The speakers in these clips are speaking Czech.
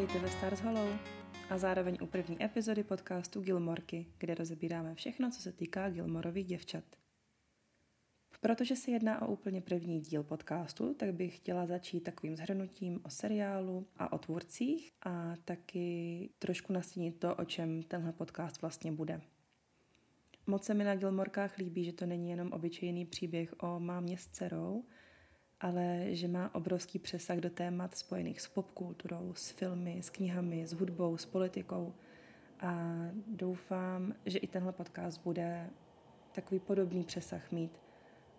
vítejte ve Stars Hollow a zároveň u první epizody podcastu Gilmorky, kde rozebíráme všechno, co se týká Gilmorových děvčat. Protože se jedná o úplně první díl podcastu, tak bych chtěla začít takovým shrnutím o seriálu a o tvůrcích a taky trošku nastínit to, o čem tenhle podcast vlastně bude. Moc se mi na Gilmorkách líbí, že to není jenom obyčejný příběh o mámě s dcerou, ale že má obrovský přesah do témat spojených s popkulturou, s filmy, s knihami, s hudbou, s politikou. A doufám, že i tenhle podcast bude takový podobný přesah mít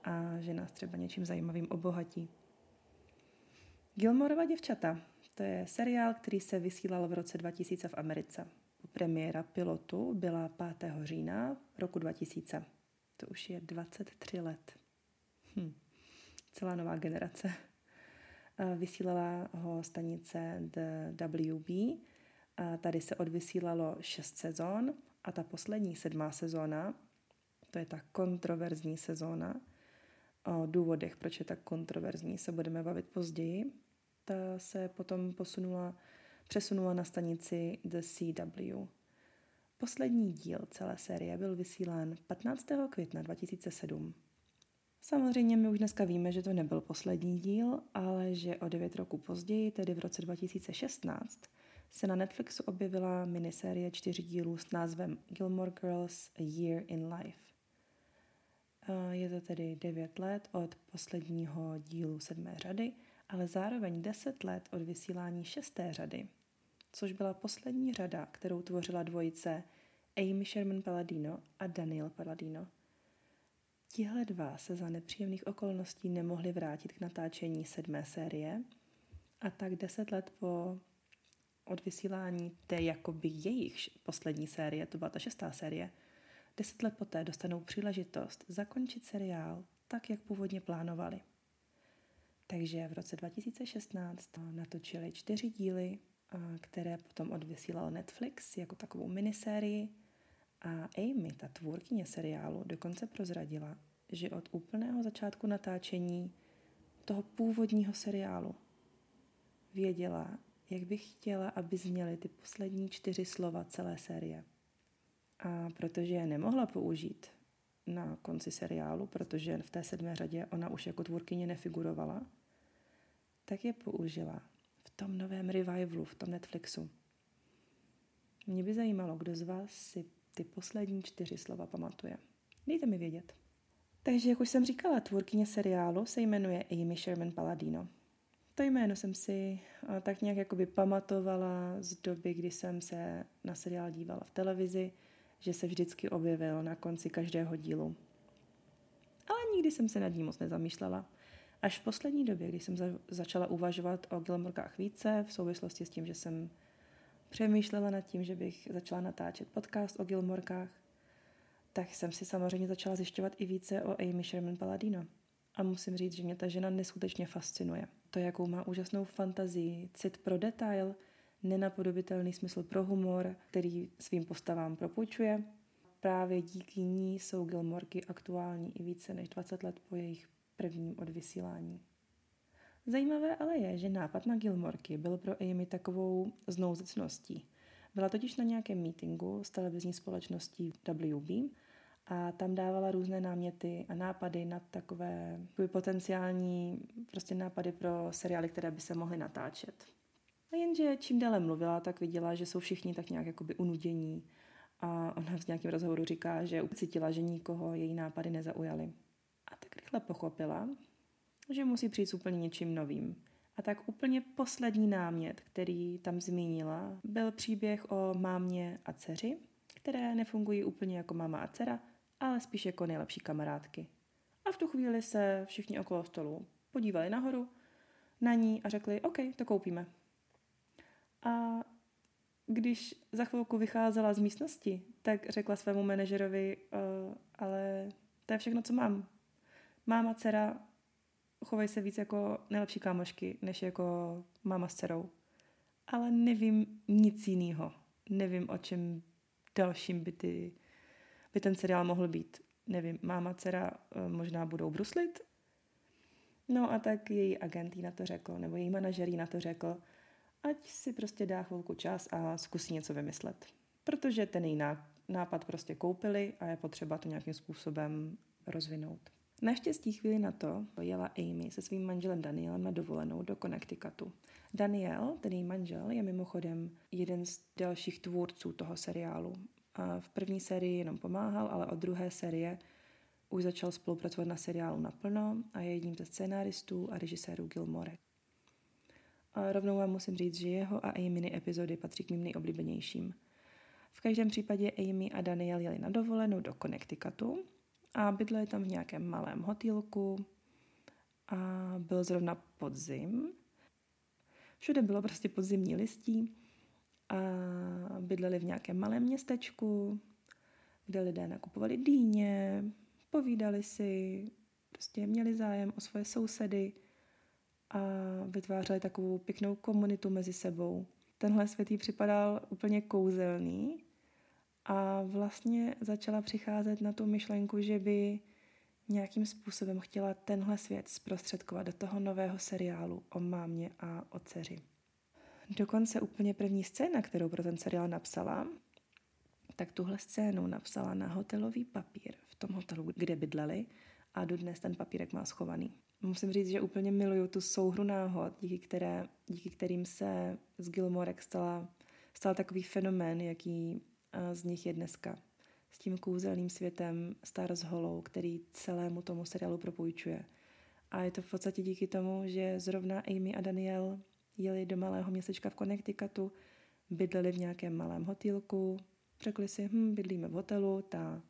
a že nás třeba něčím zajímavým obohatí. Gilmorova děvčata, to je seriál, který se vysílal v roce 2000 v Americe. Premiéra pilotu byla 5. října roku 2000. To už je 23 let. Celá nová generace. Vysílala ho stanice The WB. Tady se odvysílalo 6 sezon a ta poslední 7. sezóna, to je ta kontroverzní sezóna. O důvodech, proč je tak kontroverzní, se budeme bavit později. Ta se potom přesunula na stanici The CW. Poslední díl celé série byl vysílán 15. května 2007. Samozřejmě my už dneska víme, že to nebyl poslední díl, ale že o 9 roků později, tedy v roce 2016, se na Netflixu objevila minisérie 4 dílů s názvem Gilmore Girls A Year in Life. Je to tedy 9 let od posledního dílu 7. řady, ale zároveň 10 let od vysílání 6. řady, což byla poslední řada, kterou tvořila dvojice Amy Sherman-Palladino a Daniel Palladino. Tihle dva se za nepříjemných okolností nemohli vrátit k natáčení 7. série a tak 10 let od vysílání té jakoby jejich poslední série, to byla ta 6. série, 10 let poté dostanou příležitost zakončit seriál tak, jak původně plánovali. Takže v roce 2016 natočili 4 díly, které potom odvysílal Netflix jako takovou minisérii a Amy, ta tvůrkyně seriálu, dokonce prozradila, že od úplného začátku natáčení toho původního seriálu věděla, jak by chtěla, aby zněly ty poslední 4 slova celé série. A protože je nemohla použít na konci seriálu, protože v té 7. řadě ona už jako tvůrkyně nefigurovala, tak je použila v tom novém revivalu, v tom Netflixu. Mě by zajímalo, kdo z vás si ty poslední 4 slova pamatuje. Dejte mi vědět. Takže, jak už jsem říkala, tvůrkyně seriálu se jmenuje Amy Sherman-Palladino. To jméno jsem si tak nějak jakoby pamatovala z doby, kdy jsem se na seriál dívala v televizi, že se vždycky objevil na konci každého dílu. Ale nikdy jsem se nad ní moc nezamýšlela. Až v poslední době, když jsem začala uvažovat o Gilmorkách více, v souvislosti s tím, že jsem přemýšlela nad tím, že bych začala natáčet podcast o Gilmorkách, tak jsem si samozřejmě začala zjišťovat i více o Amy Sherman-Palladino. A musím říct, že mě ta žena neskutečně fascinuje. To, jakou má úžasnou fantazii, cit pro detail, nenapodobitelný smysl pro humor, který svým postavám propůjčuje. Právě díky ní jsou Gilmorky aktuální i více než 20 let po jejich prvním odvysílání. Zajímavé ale je, že nápad na Gilmorky byl pro Amy takovou znouzecností. Byla totiž na nějakém meetingu s televizní společností WB a tam dávala různé náměty a nápady na takové potenciální prostě nápady pro seriály, které by se mohly natáčet. A jenže čím déle mluvila, tak viděla, že jsou všichni tak nějak jakoby unudění a ona v nějakém rozhovoru říká, že ucítila, že nikoho její nápady nezaujaly. A tak rychle pochopila, že musí přijít s úplně něčím novým. A tak úplně poslední námět, který tam zmínila, byl příběh o mámě a dceři, které nefungují úplně jako máma a dcera, ale spíš jako nejlepší kamarádky. A v tu chvíli se všichni okolo stolu podívali nahoru na ní a řekli, OK, to koupíme. A když za chvilku vycházela z místnosti, tak řekla svému manažerovi, ale to je všechno, co mám. Máma, dcera, chovají se víc jako nejlepší kámošky, než jako máma s dcerou. Ale nevím nic jinýho. Nevím, o čem dalším by ten seriál mohl být. Nevím, máma, dcera možná budou bruslit. No a tak její agent jí na to řekl, nebo její manažer jí na to řekl, ať si prostě dá chvilku čas a zkusí něco vymyslet. Protože ten její nápad prostě koupili a je potřeba to nějakým způsobem rozvinout. Naštěstí chvíli na to jela Amy se svým manželem Danielem na dovolenou do Connecticutu. Daniel, ten její manžel, je mimochodem jeden z dalších tvůrců toho seriálu. A v první sérii jenom pomáhal, ale od druhé série už začal spolupracovat na seriálu naplno a je jedním ze scénáristů a režisérů Gilmorek. A rovnou vám musím říct, že jeho a Amyny epizody patří k mým nejoblíbenějším. V každém případě Amy a Daniel jeli na dovolenou do Connecticutu a bydleli tam v nějakém malém hotýlku a byl zrovna podzim. Všude bylo prostě podzimní listí a bydleli v nějakém malém městečku, kde lidé nakupovali dýně, povídali si, prostě měli zájem o svoje sousedy a vytvářeli takovou pěknou komunitu mezi sebou. Tenhle svět jí připadal úplně kouzelný a vlastně začala přicházet na tu myšlenku, že by nějakým způsobem chtěla tenhle svět zprostředkovat do toho nového seriálu o mámě a o dceři. Dokonce úplně první scéna, kterou pro ten seriál napsala, tak tuhle scénu napsala na hotelový papír v tom hotelu, kde bydleli a dodnes ten papírek má schovaný. Musím říct, že úplně miluju tu souhru náhod, díky kterým se z Gilmorek stal takový fenomén, jaký z nich je dneska. S tím kouzelným světem Stars Hollow, který celému tomu seriálu propůjčuje. A je to v podstatě díky tomu, že zrovna Amy a Daniel jeli do malého městečka v Connecticutu, bydleli v nějakém malém hotýlku, řekli si, bydlíme v hotelu, ta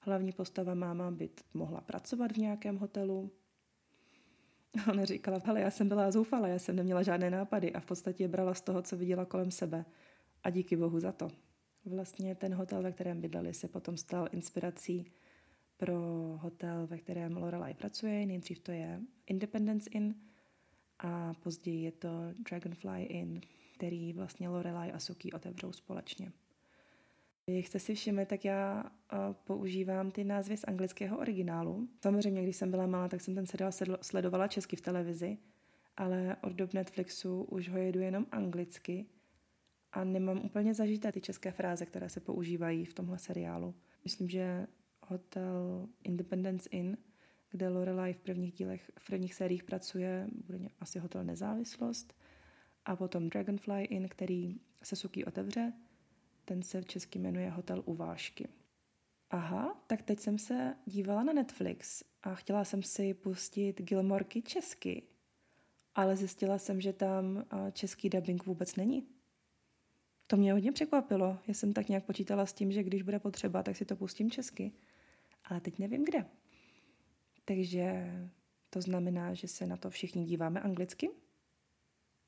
hlavní postava máma by mohla pracovat v nějakém hotelu. Ona říkala, hele, já jsem byla zoufala, já jsem neměla žádné nápady a v podstatě brala z toho, co viděla kolem sebe. A díky bohu za to. Vlastně ten hotel, ve kterém bydleli, se potom stal inspirací pro hotel, ve kterém Lorelai pracuje. Nejdřív to je Independence Inn a později je to Dragonfly Inn, který vlastně Lorelai a Sookie otevřou společně. Když jste si všimli, tak já používám ty názvy z anglického originálu. Samozřejmě, když jsem byla malá, tak jsem ten seriál sledovala česky v televizi, ale od dob Netflixu už ho jedu jenom anglicky a nemám úplně zažité ty české fráze, které se používají v tomhle seriálu. Myslím, že hotel Independence Inn, kde Lorelai v prvních sériích pracuje, bude asi hotel Nezávislost, a potom Dragonfly Inn, který se Sookie otevře, ten se v česky jmenuje Hotel Uvážky. Aha, tak teď jsem se dívala na Netflix a chtěla jsem si pustit Gilmorky česky, ale zjistila jsem, že tam český dubbing vůbec není. To mě hodně překvapilo. Já jsem tak nějak počítala s tím, že když bude potřeba, tak si to pustím česky. Ale teď nevím kde. Takže to znamená, že se na to všichni díváme anglicky?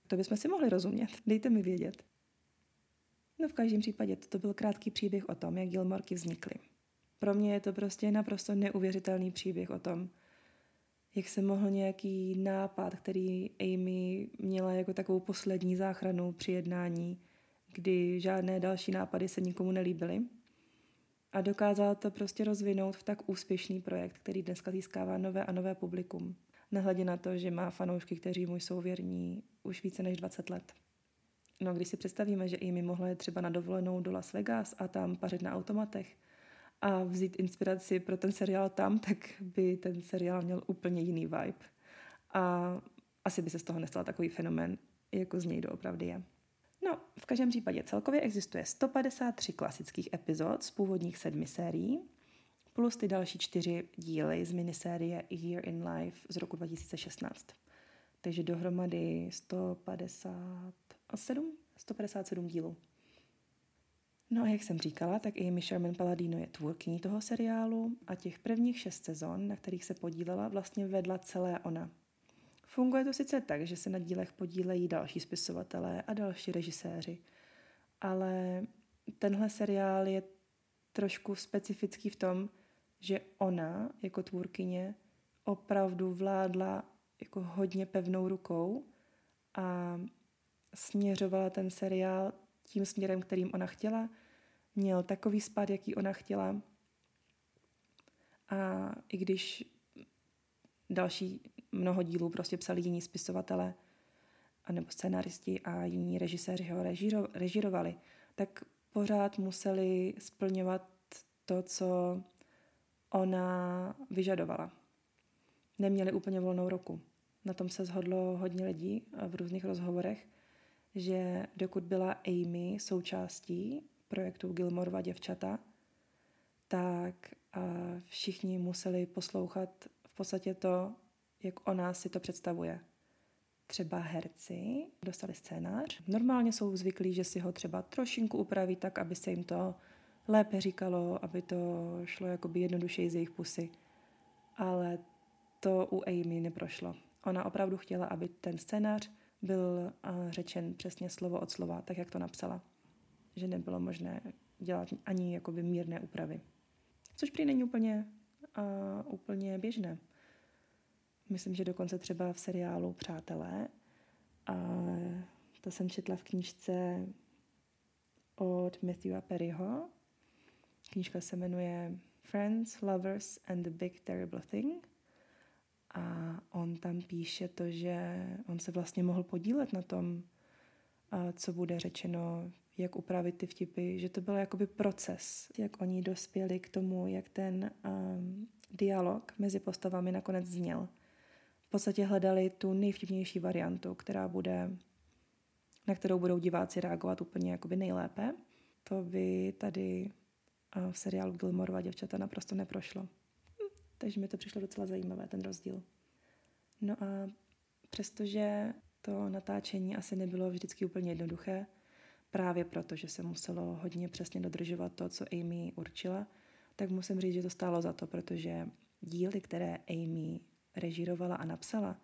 To bychom si mohli rozumět. Dejte mi vědět. No v každém případě, to byl krátký příběh o tom, jak Gilmorky vznikly. Pro mě je to prostě naprosto neuvěřitelný příběh o tom, jak se mohl nějaký nápad, který Amy měla jako takovou poslední záchranu při jednání, kdy žádné další nápady se nikomu nelíbily. A dokázala to prostě rozvinout v tak úspěšný projekt, který dneska získává nové a nové publikum. Nehledě na to, že má fanoušky, kteří mu jsou věrní už více než 20 let. No, když si představíme, že Amy mohla jít třeba na dovolenou do Las Vegas a tam pařit na automatech a vzít inspiraci pro ten seriál tam, tak by ten seriál měl úplně jiný vibe. A asi by se z toho nestal takový fenomén, jako z něj doopravdy je. No, v každém případě celkově existuje 153 klasických epizod z původních 7 sérií, plus ty další 4 díly z minisérie A Year in Life z roku 2016. Takže dohromady 157 dílů. No a jak jsem říkala, tak Amy Sherman-Palladino je tvůrkyní toho seriálu a těch prvních 6 sezon, na kterých se podílela, vlastně vedla celé ona. Funguje to sice tak, že se na dílech podílejí další spisovatelé a další režiséři, ale tenhle seriál je trošku specifický v tom, že ona jako tvůrkyně opravdu vládla jako hodně pevnou rukou a směřovala ten seriál tím směrem, kterým ona chtěla. Měl takový spád, jaký ona chtěla. A i když další mnoho dílů prostě psali jiní spisovatelé, nebo scenaristi a jiní režiséři ho režírovali, tak pořád museli splňovat to, co ona vyžadovala. Neměli úplně volnou ruku. Na tom se shodlo hodně lidí v různých rozhovorech, že dokud byla Amy součástí projektu Gilmorova děvčata, tak všichni museli poslouchat v podstatě to, jak ona si to představuje. Třeba herci dostali scénář. Normálně jsou zvyklí, že si ho třeba trošinku upraví tak, aby se jim to lépe říkalo, aby to šlo jakoby jednodušeji z jejich pusy. Ale to u Amy neprošlo. Ona opravdu chtěla, aby ten scénář byl řečen přesně slovo od slova, tak jak to napsala. Že nebylo možné dělat ani jakoby mírné úpravy. Což prý není úplně běžné. Myslím, že dokonce třeba v seriálu Přátelé. A to jsem četla v knížce od Matthewa Perryho. Knížka se jmenuje Friends, Lovers and the Big Terrible Thing. A on tam píše to, že on se vlastně mohl podílet na tom, co bude řečeno, jak upravit ty vtipy, že to byl jakoby proces, jak oni dospěli k tomu, jak ten dialog mezi postavami nakonec zněl. V podstatě hledali tu nejvtipnější variantu, která bude, na kterou budou diváci reagovat úplně jakoby nejlépe. To by tady v seriálu Gilmorova děvčata naprosto neprošlo. Takže mi to přišlo docela zajímavé, ten rozdíl. No a přestože to natáčení asi nebylo vždycky úplně jednoduché, právě proto, že se muselo hodně přesně dodržovat to, co Amy určila, tak musím říct, že to stálo za to, protože díly, které Amy režírovala a napsala,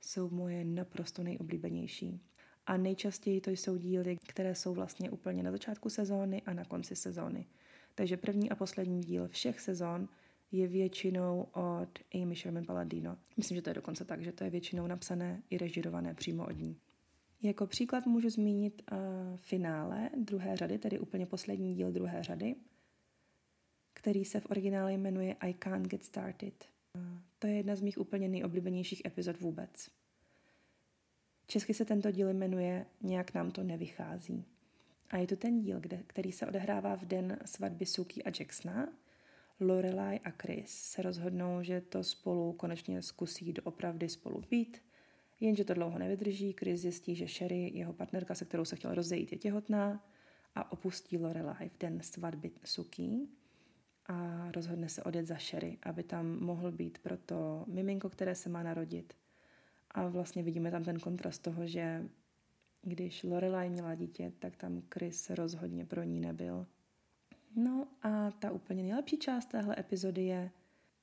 jsou moje naprosto nejoblíbenější. A nejčastěji to jsou díly, které jsou vlastně úplně na začátku sezóny a na konci sezóny. Takže první a poslední díl všech sezón je většinou od Amy Sherman-Palladino. Myslím, že to je dokonce tak, že to je většinou napsané i režírované přímo od ní. Jako příklad můžu zmínit finále druhé řady, tedy úplně poslední díl druhé řady, který se v originále jmenuje I Can't Get Started. To je jedna z mých úplně nejoblíbenějších epizod vůbec. Česky se tento díl jmenuje Nějak nám to nevychází. A je to ten díl, který se odehrává v den svatby Sookie a Jacksona. Lorelai a Chris se rozhodnou, že to spolu konečně zkusí doopravdy spolu být, jenže to dlouho nevydrží. Chris zjistí, že Sherry, jeho partnerka, se kterou se chtěl rozejít, je těhotná a opustí Lorelai v den svatby Sookie a rozhodne se odjet za Sherry, aby tam mohl být pro to miminko, které se má narodit. A vlastně vidíme tam ten kontrast toho, že když Lorelai měla dítě, tak tam Chris rozhodně pro ní nebyl. No a ta úplně nejlepší část téhle epizody je,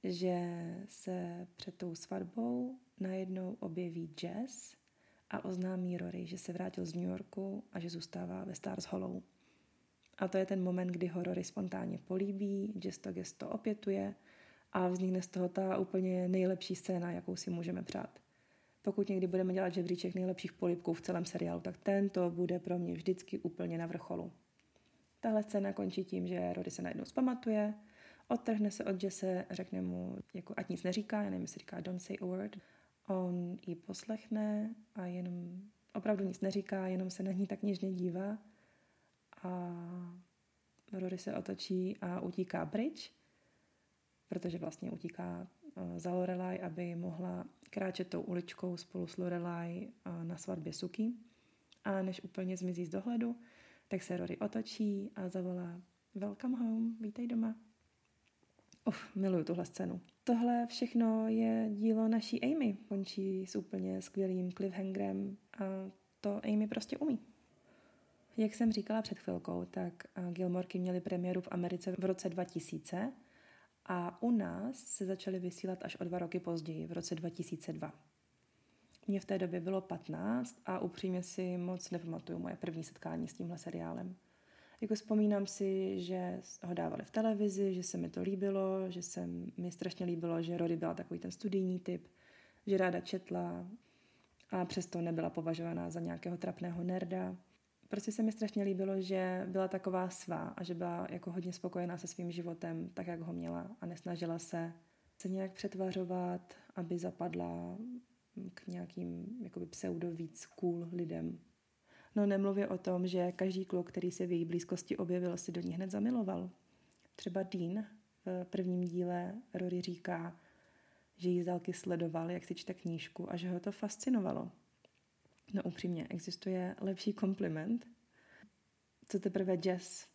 že se před tou svatbou najednou objeví Jess a oznámí Rory, že se vrátil z New Yorku a že zůstává ve Stars Hollow. A to je ten moment, kdy ho Rory spontánně políbí, Jess to gesto opětuje a vznikne z toho ta úplně nejlepší scéna, jakou si můžeme přát. Pokud někdy budeme dělat žebříček nejlepších políbků v celém seriálu, tak tento bude pro mě vždycky úplně na vrcholu. Tahle scéna končí tím, že Rory se najednou zpamatuje, odtrhne se od Jesse, řekne mu, jako ať nic neříká, já nevím, jestli říká don't say a word. On ji poslechne a jenom opravdu nic neříká, jenom se na ní tak něžně dívá. A Rory se otočí a utíká pryč, protože vlastně utíká za Lorelai, aby mohla kráčet tou uličkou spolu s Lorelai na svatbě Sookie. A než úplně zmizí z dohledu, tak se Rory otočí a zavolá Welcome home, vítej doma. Miluju tuhle scénu. Tohle všechno je dílo naší Amy. Končí s úplně skvělým cliffhangerem a to Amy prostě umí. Jak jsem říkala před chvilkou, tak Gilmorky měly premiéru v Americe v roce 2000 a u nás se začaly vysílat až o 2 roky později, v roce 2002. Mně v té době bylo 15 a upřímně si moc nepamatuju moje první setkání s tímhle seriálem. Jako vzpomínám si, že ho dávali v televizi, že se mi to líbilo, že se mi strašně líbilo, že Rory byla takový ten studijní typ, že ráda četla a přesto nebyla považovaná za nějakého trapného nerda. Prostě se mi strašně líbilo, že byla taková svá a že byla jako hodně spokojená se svým životem, tak jak ho měla a nesnažila se nějak přetvařovat, aby zapadla k nějakým jakoby pseudo víc cool lidem. No nemluvě o tom, že každý kluk, který se v její blízkosti objevil, se do ní hned zamiloval. Třeba Dean v prvním díle Rory říká, že ji z dálky sledoval, jak si čte knížku a že ho to fascinovalo. No upřímně, existuje lepší kompliment. Co teprve Jess,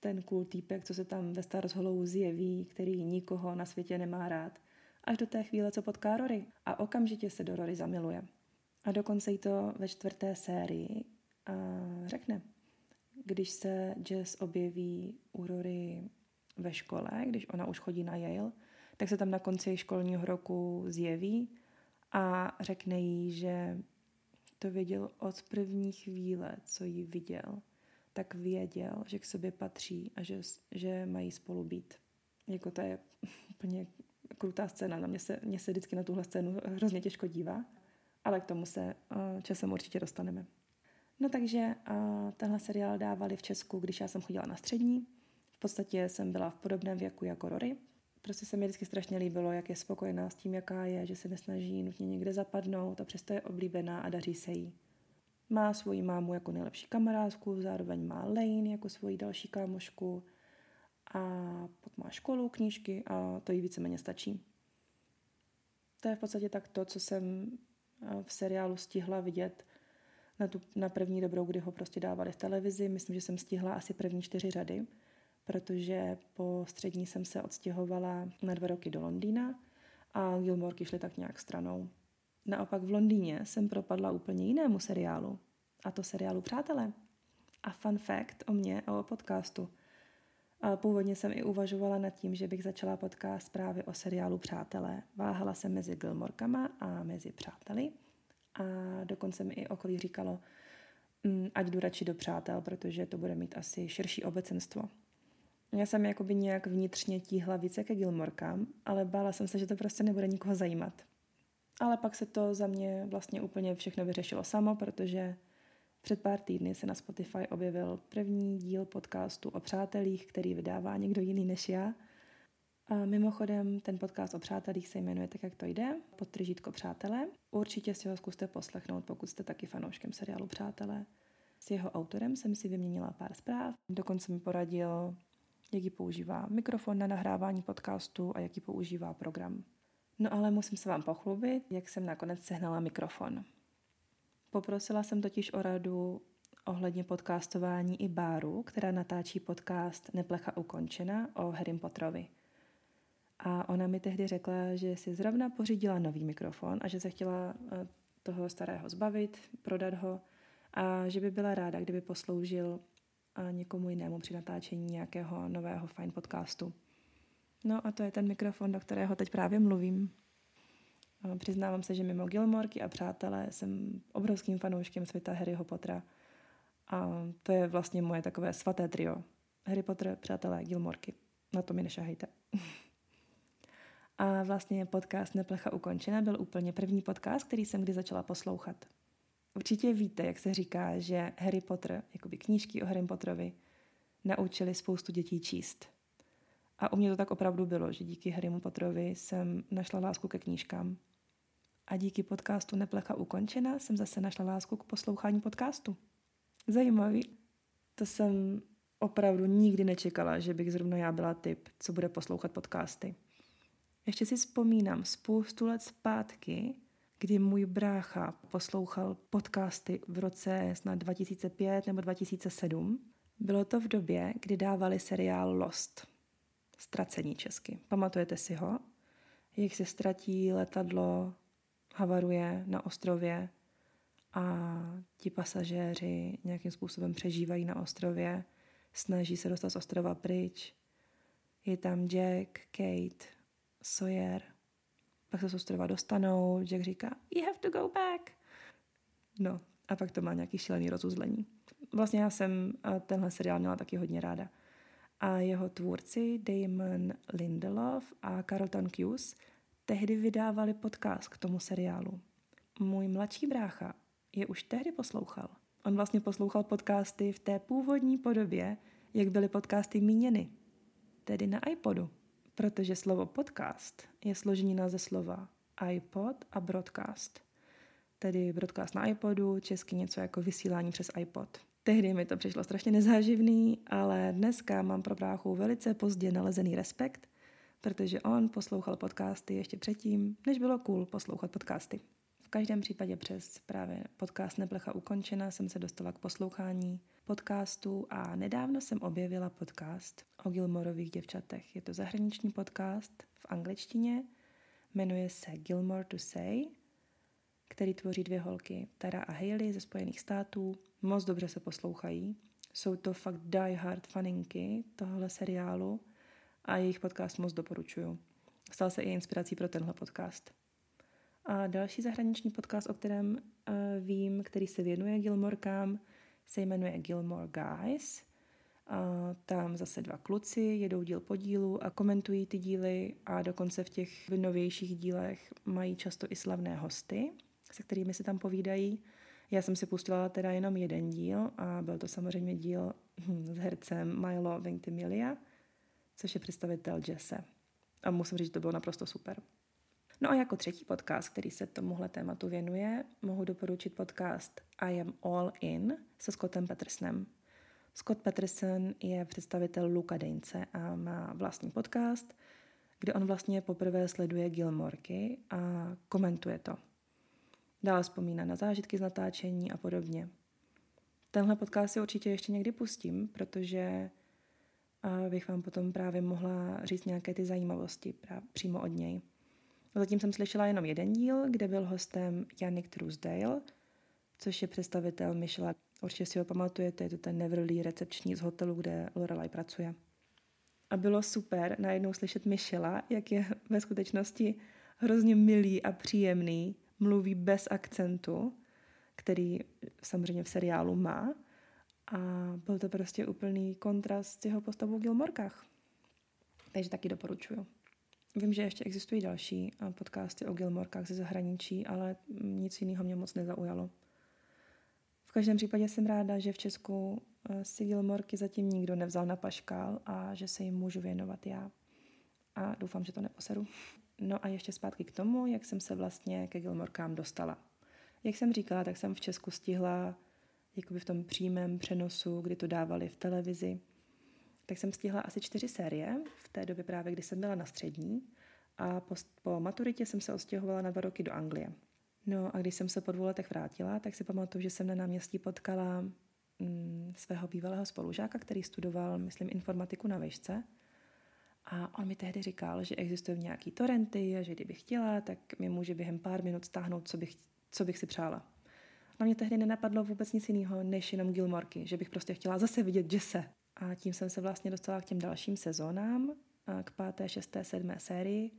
ten cool týpek, co se tam ve Stars Hollow zjeví, který nikoho na světě nemá rád, až do té chvíle, co potká Rory a okamžitě se do Rory zamiluje. A dokonce jí to ve 4. sérii řekne. Když se Jess objeví u Rory ve škole, když ona už chodí na Yale, tak se tam na konci školního roku zjeví a řekne jí, že to věděl od první chvíle, co ji viděl, tak věděl, že k sobě patří a že mají spolu být. Jako to je úplně krutá scéna. Mně se vždycky na tuhle scénu hrozně těžko dívá, ale k tomu se časem určitě dostaneme. No takže tenhle seriál dávali v Česku, když já jsem chodila na střední. V podstatě jsem byla v podobném věku jako Rory. Prostě se mi vždycky strašně líbilo, jak je spokojená s tím, jaká je, že se nesnaží nutně někde zapadnout a přesto je oblíbená a daří se jí. Má svoji mámu jako nejlepší kamarádku, zároveň má Lane jako svoji další kámošku a pak má školu, knížky a to jí víceméně stačí. To je v podstatě tak to, co jsem v seriálu stihla vidět na první dobrou, kdy ho prostě dávali v televizi. Myslím, že jsem stihla asi první 4 řady, protože po střední jsem se odstěhovala na 2 roky do Londýna a Gilmorky šly tak nějak stranou. Naopak v Londýně jsem propadla úplně jinému seriálu, a to seriálu Přátelé. A fun fact o mně a o podcastu. A původně jsem i uvažovala nad tím, že bych začala podcast právě o seriálu Přátelé. Váhala jsem mezi Gilmorkama a mezi Přáteli a dokonce mi i okolí říkalo, ať jdu radši do Přátel, protože to bude mít asi širší obecenstvo. Já jsem jakoby nějak vnitřně tíhla více ke Gilmorkám, ale bála jsem se, že to prostě nebude nikoho zajímat. Ale pak se to za mě vlastně úplně všechno vyřešilo samo, protože před pár týdny se na Spotify objevil první díl podcastu o přátelích, který vydává někdo jiný než já. A mimochodem ten podcast o přátelích se jmenuje tak, jak to jde, podtržítko Přátelé. Určitě si ho zkuste poslechnout, pokud jste taky fanouškem seriálu Přátelé. S jeho autorem jsem si vyměnila pár zpráv, dokonce mi poradil, jaký používá mikrofon na nahrávání podcastu a jaký používá program. No ale musím se vám pochlubit, jak jsem nakonec sehnala mikrofon. Poprosila jsem totiž o radu ohledně podcastování i Báru, která natáčí podcast Neplecha ukončena o Harrym Potterovi. A ona mi tehdy řekla, že si zrovna pořídila nový mikrofon a že se chtěla toho starého zbavit, prodat ho a že by byla ráda, kdyby posloužil někomu jinému při natáčení nějakého nového fajn podcastu. No a to je ten mikrofon, do kterého teď právě mluvím. Přiznávám se, že mimo Gilmorky a Přátelé jsem obrovským fanouškem světa Harryho Pottera. A to je vlastně moje takové svaté trio. Harry Potter, Přátelé, Gilmorky. Na to mi nešahejte. A vlastně podcast Neplecha ukončena byl úplně první podcast, který jsem kdy začala poslouchat. Určitě víte, jak se říká, že Harry Potter, jakoby knížky o Harrym Potterovi, naučili spoustu dětí číst. A u mě to tak opravdu bylo, že díky Harrymu Potterovi jsem našla lásku ke knížkám. A díky podcastu Neplecha ukončena jsem zase našla lásku k poslouchání podcastu. Zajímavý. To jsem opravdu nikdy nečekala, že bych zrovna já byla typ, co bude poslouchat podcasty. Ještě si vzpomínám spoustu let zpátky, kdy můj brácha poslouchal podcasty v roce snad 2005 nebo 2007. Bylo to v době, kdy dávali seriál Lost. Ztracení česky. Pamatujete si ho? Jak se ztratí letadlo, havaruje na ostrově a ti pasažéři nějakým způsobem přežívají na ostrově, snaží se dostat z ostrova pryč. Je tam Jack, Kate, Sawyer. Pak se z ostrova dostanou, Jack říká "You have to go back." No, a pak to má nějaký šílený rozuzlení. Vlastně já jsem tenhle seriál měla taky hodně ráda. A jeho tvůrci Damon Lindelof a Carlton Cuse tehdy vydávali podcast k tomu seriálu. Můj mladší brácha je už tehdy poslouchal. On vlastně poslouchal podcasty v té původní podobě, jak byly podcasty míněny, tedy na iPodu. Protože slovo podcast je složenina ze slova iPod a broadcast. Tedy broadcast na iPodu, česky něco jako vysílání přes iPod. Tehdy mi to přišlo strašně nezáživný, ale dneska mám pro bráchu velice pozdě nalezený respekt, protože on poslouchal podcasty ještě předtím, než bylo cool poslouchat podcasty. V každém případě přes právě podcast Neplecha ukončena jsem se dostala k poslouchání podcastů a nedávno jsem objevila podcast o Gilmorových děvčatech. Je to zahraniční podcast v angličtině, jmenuje se Gilmore to Say, který tvoří dvě holky, Tara a Hailey ze Spojených států. Moc dobře se poslouchají. Jsou to fakt diehard faninky tohohle seriálu a jejich podcast moc doporučuju. Stal se i inspirací pro tenhle podcast. A další zahraniční podcast, o kterém vím, který se věnuje Gilmorkám, se jmenuje Gilmore Guys. A tam zase dva kluci jedou díl po dílu a komentují ty díly a dokonce v těch novějších dílech mají často i slavné hosty, se kterými si tam povídají. Já jsem si pustila teda jenom jeden díl a byl to samozřejmě díl s hercem Milo Ventimiglia, což je představitel Jesse. A musím říct, že to bylo naprosto super. No a jako třetí podcast, který se tomuhle tématu věnuje, mohu doporučit podcast I Am All In se Scottem Petersonem. Scott Peterson je představitel Luka Deince a má vlastní podcast, kde on vlastně poprvé sleduje Gilmorky a komentuje to. Dále vzpomíná na zážitky z natáčení a podobně. Tenhle podcast si určitě ještě někdy pustím, protože bych vám potom právě mohla říct nějaké ty zajímavosti přímo od něj. Zatím jsem slyšela jenom jeden díl, kde byl hostem Yannick Truesdale, což je představitel Michela. Určitě si ho pamatujete, je to ten nevrlý recepční z hotelu, kde Lorelai pracuje. A bylo super najednou slyšet Michela, jak je ve skutečnosti hrozně milý a příjemný, mluví bez akcentu, který samozřejmě v seriálu má. A byl to prostě úplný kontrast s jeho postavou v Gilmorkách. Takže taky doporučuju. Vím, že ještě existují další podcasty o Gilmorkách ze zahraničí, ale nic jiného mě moc nezaujalo. V každém případě jsem ráda, že v Česku si Gilmorky zatím nikdo nevzal na paškál a že se jim můžu věnovat já. A doufám, že to neposeru. No a ještě zpátky k tomu, jak jsem se vlastně ke Gilmorkám dostala. Jak jsem říkala, tak jsem v Česku stihla, jakoby v tom přímém přenosu, kdy to dávali v televizi, tak jsem stihla asi 4 série, v té době právě, kdy jsem byla na střední a po maturitě jsem se odstěhovala na 2 roky do Anglie. No a když jsem se po 2 letech vrátila, tak si pamatuju, že jsem na náměstí potkala svého bývalého spolužáka, který studoval, myslím, informatiku na výšce. A on mi tehdy říkal, že existují nějaký torrenty a že kdybych chtěla, tak mi může během pár minut stáhnout, co bych si přála. Na mě tehdy nenapadlo vůbec nic jiného, než jenom Gilmorky, že bych prostě chtěla zase vidět Jesse. A tím jsem se vlastně dostala k těm dalším sezónám, k 5., 6., 7. sérii.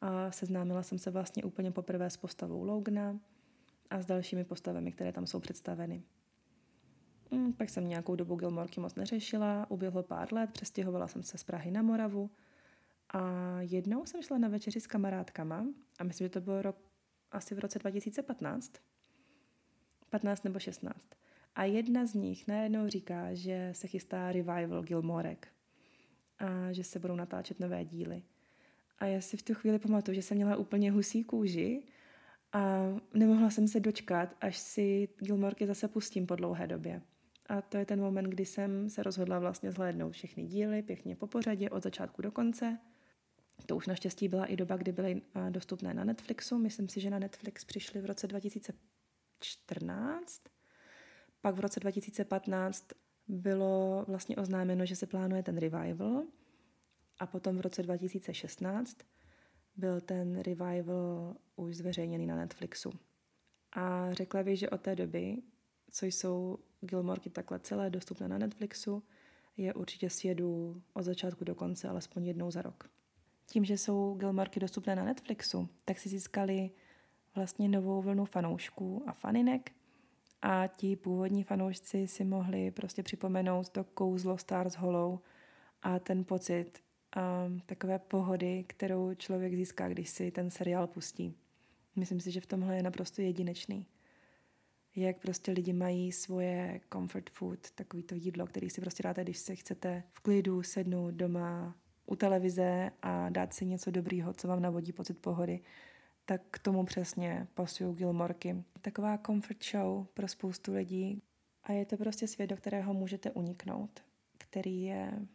A seznámila jsem se vlastně úplně poprvé s postavou Logana a s dalšími postavami, které tam jsou představeny. Pak jsem nějakou dobu Gilmorky moc neřešila, uběhlo pár let, přestěhovala jsem se z Prahy na Moravu a jednou jsem šla na večeři s kamarádkama a myslím, že to bylo asi v roce 2015, 15 nebo 16. A jedna z nich najednou říká, že se chystá revival Gilmorek a že se budou natáčet nové díly. A já si v tu chvíli pamatuju, že jsem měla úplně husí kůži a nemohla jsem se dočkat, až si Gilmorky zase pustím po dlouhé době. A to je ten moment, kdy jsem se rozhodla vlastně zhlédnout všechny díly pěkně po pořadě od začátku do konce. To už naštěstí byla i doba, kdy byly dostupné na Netflixu. Myslím si, že na Netflix přišly v roce 2014. Pak v roce 2015 bylo vlastně oznámeno, že se plánuje ten revival. A potom v roce 2016 byl ten revival už zveřejněný na Netflixu. A řekla bych, že od té doby, co jsou Gilmorky takhle celé dostupné na Netflixu, je určitě sjedu od začátku do konce alespoň jednou za rok. Tím, že jsou Gilmorky dostupné na Netflixu, tak si získali vlastně novou vlnu fanoušků a faninek a ti původní fanoušci si mohli prostě připomenout to kouzlo Stars Hollow a ten pocit takové pohody, kterou člověk získá, když si ten seriál pustí. Myslím si, že v tomhle je naprosto jedinečný. Jak prostě lidi mají svoje comfort food, takový to jídlo, který si prostě dáte, když si chcete v klidu sednout doma u televize a dát si něco dobrýho, co vám navodí pocit pohody. tak k tomu přesně pasují Gilmorky. Taková comfort show pro spoustu lidí a je to prostě svět, do kterého můžete uniknout, který je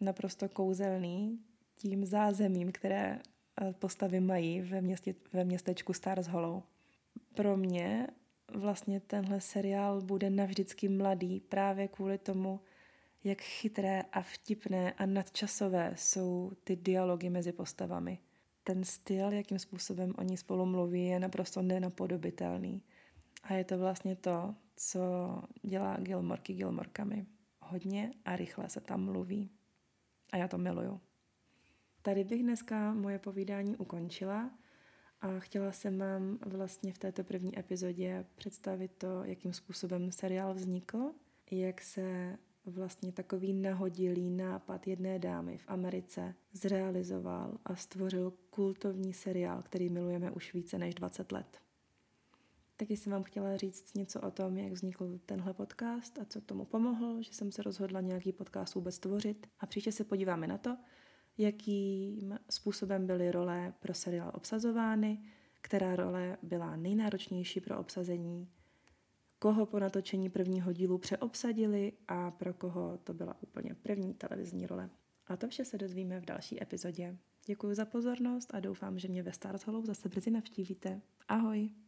naprosto kouzelný tím zázemím, které postavy mají ve městečku Stars Hollow. Pro mě vlastně tenhle seriál bude navždycky mladý právě kvůli tomu, jak chytré a vtipné a nadčasové jsou ty dialogy mezi postavami. Ten styl, jakým způsobem oni spolu mluví, je naprosto nenapodobitelný. A je to vlastně to, co dělá Gilmorky Gilmorkami. Hodně a rychle se tam mluví. A já to miluju. Tady bych dneska moje povídání ukončila a chtěla jsem vám vlastně v této první epizodě představit to, jakým způsobem seriál vznikl, jak se vlastně takový nahodilý nápad jedné dámy v Americe zrealizoval a stvořil kultovní seriál, který milujeme už více než 20 let. Taky jsem vám chtěla říct něco o tom, jak vznikl tenhle podcast a co tomu pomohlo, že jsem se rozhodla nějaký podcast vůbec tvořit. A příště se podíváme na to, jakým způsobem byly role pro seriál obsazovány, která role byla nejnáročnější pro obsazení, koho po natočení prvního dílu přeobsadili a pro koho to byla úplně první televizní role. A to vše se dozvíme v další epizodě. Děkuji za pozornost a doufám, že mě ve Stars Hollow zase brzy navštívíte. Ahoj!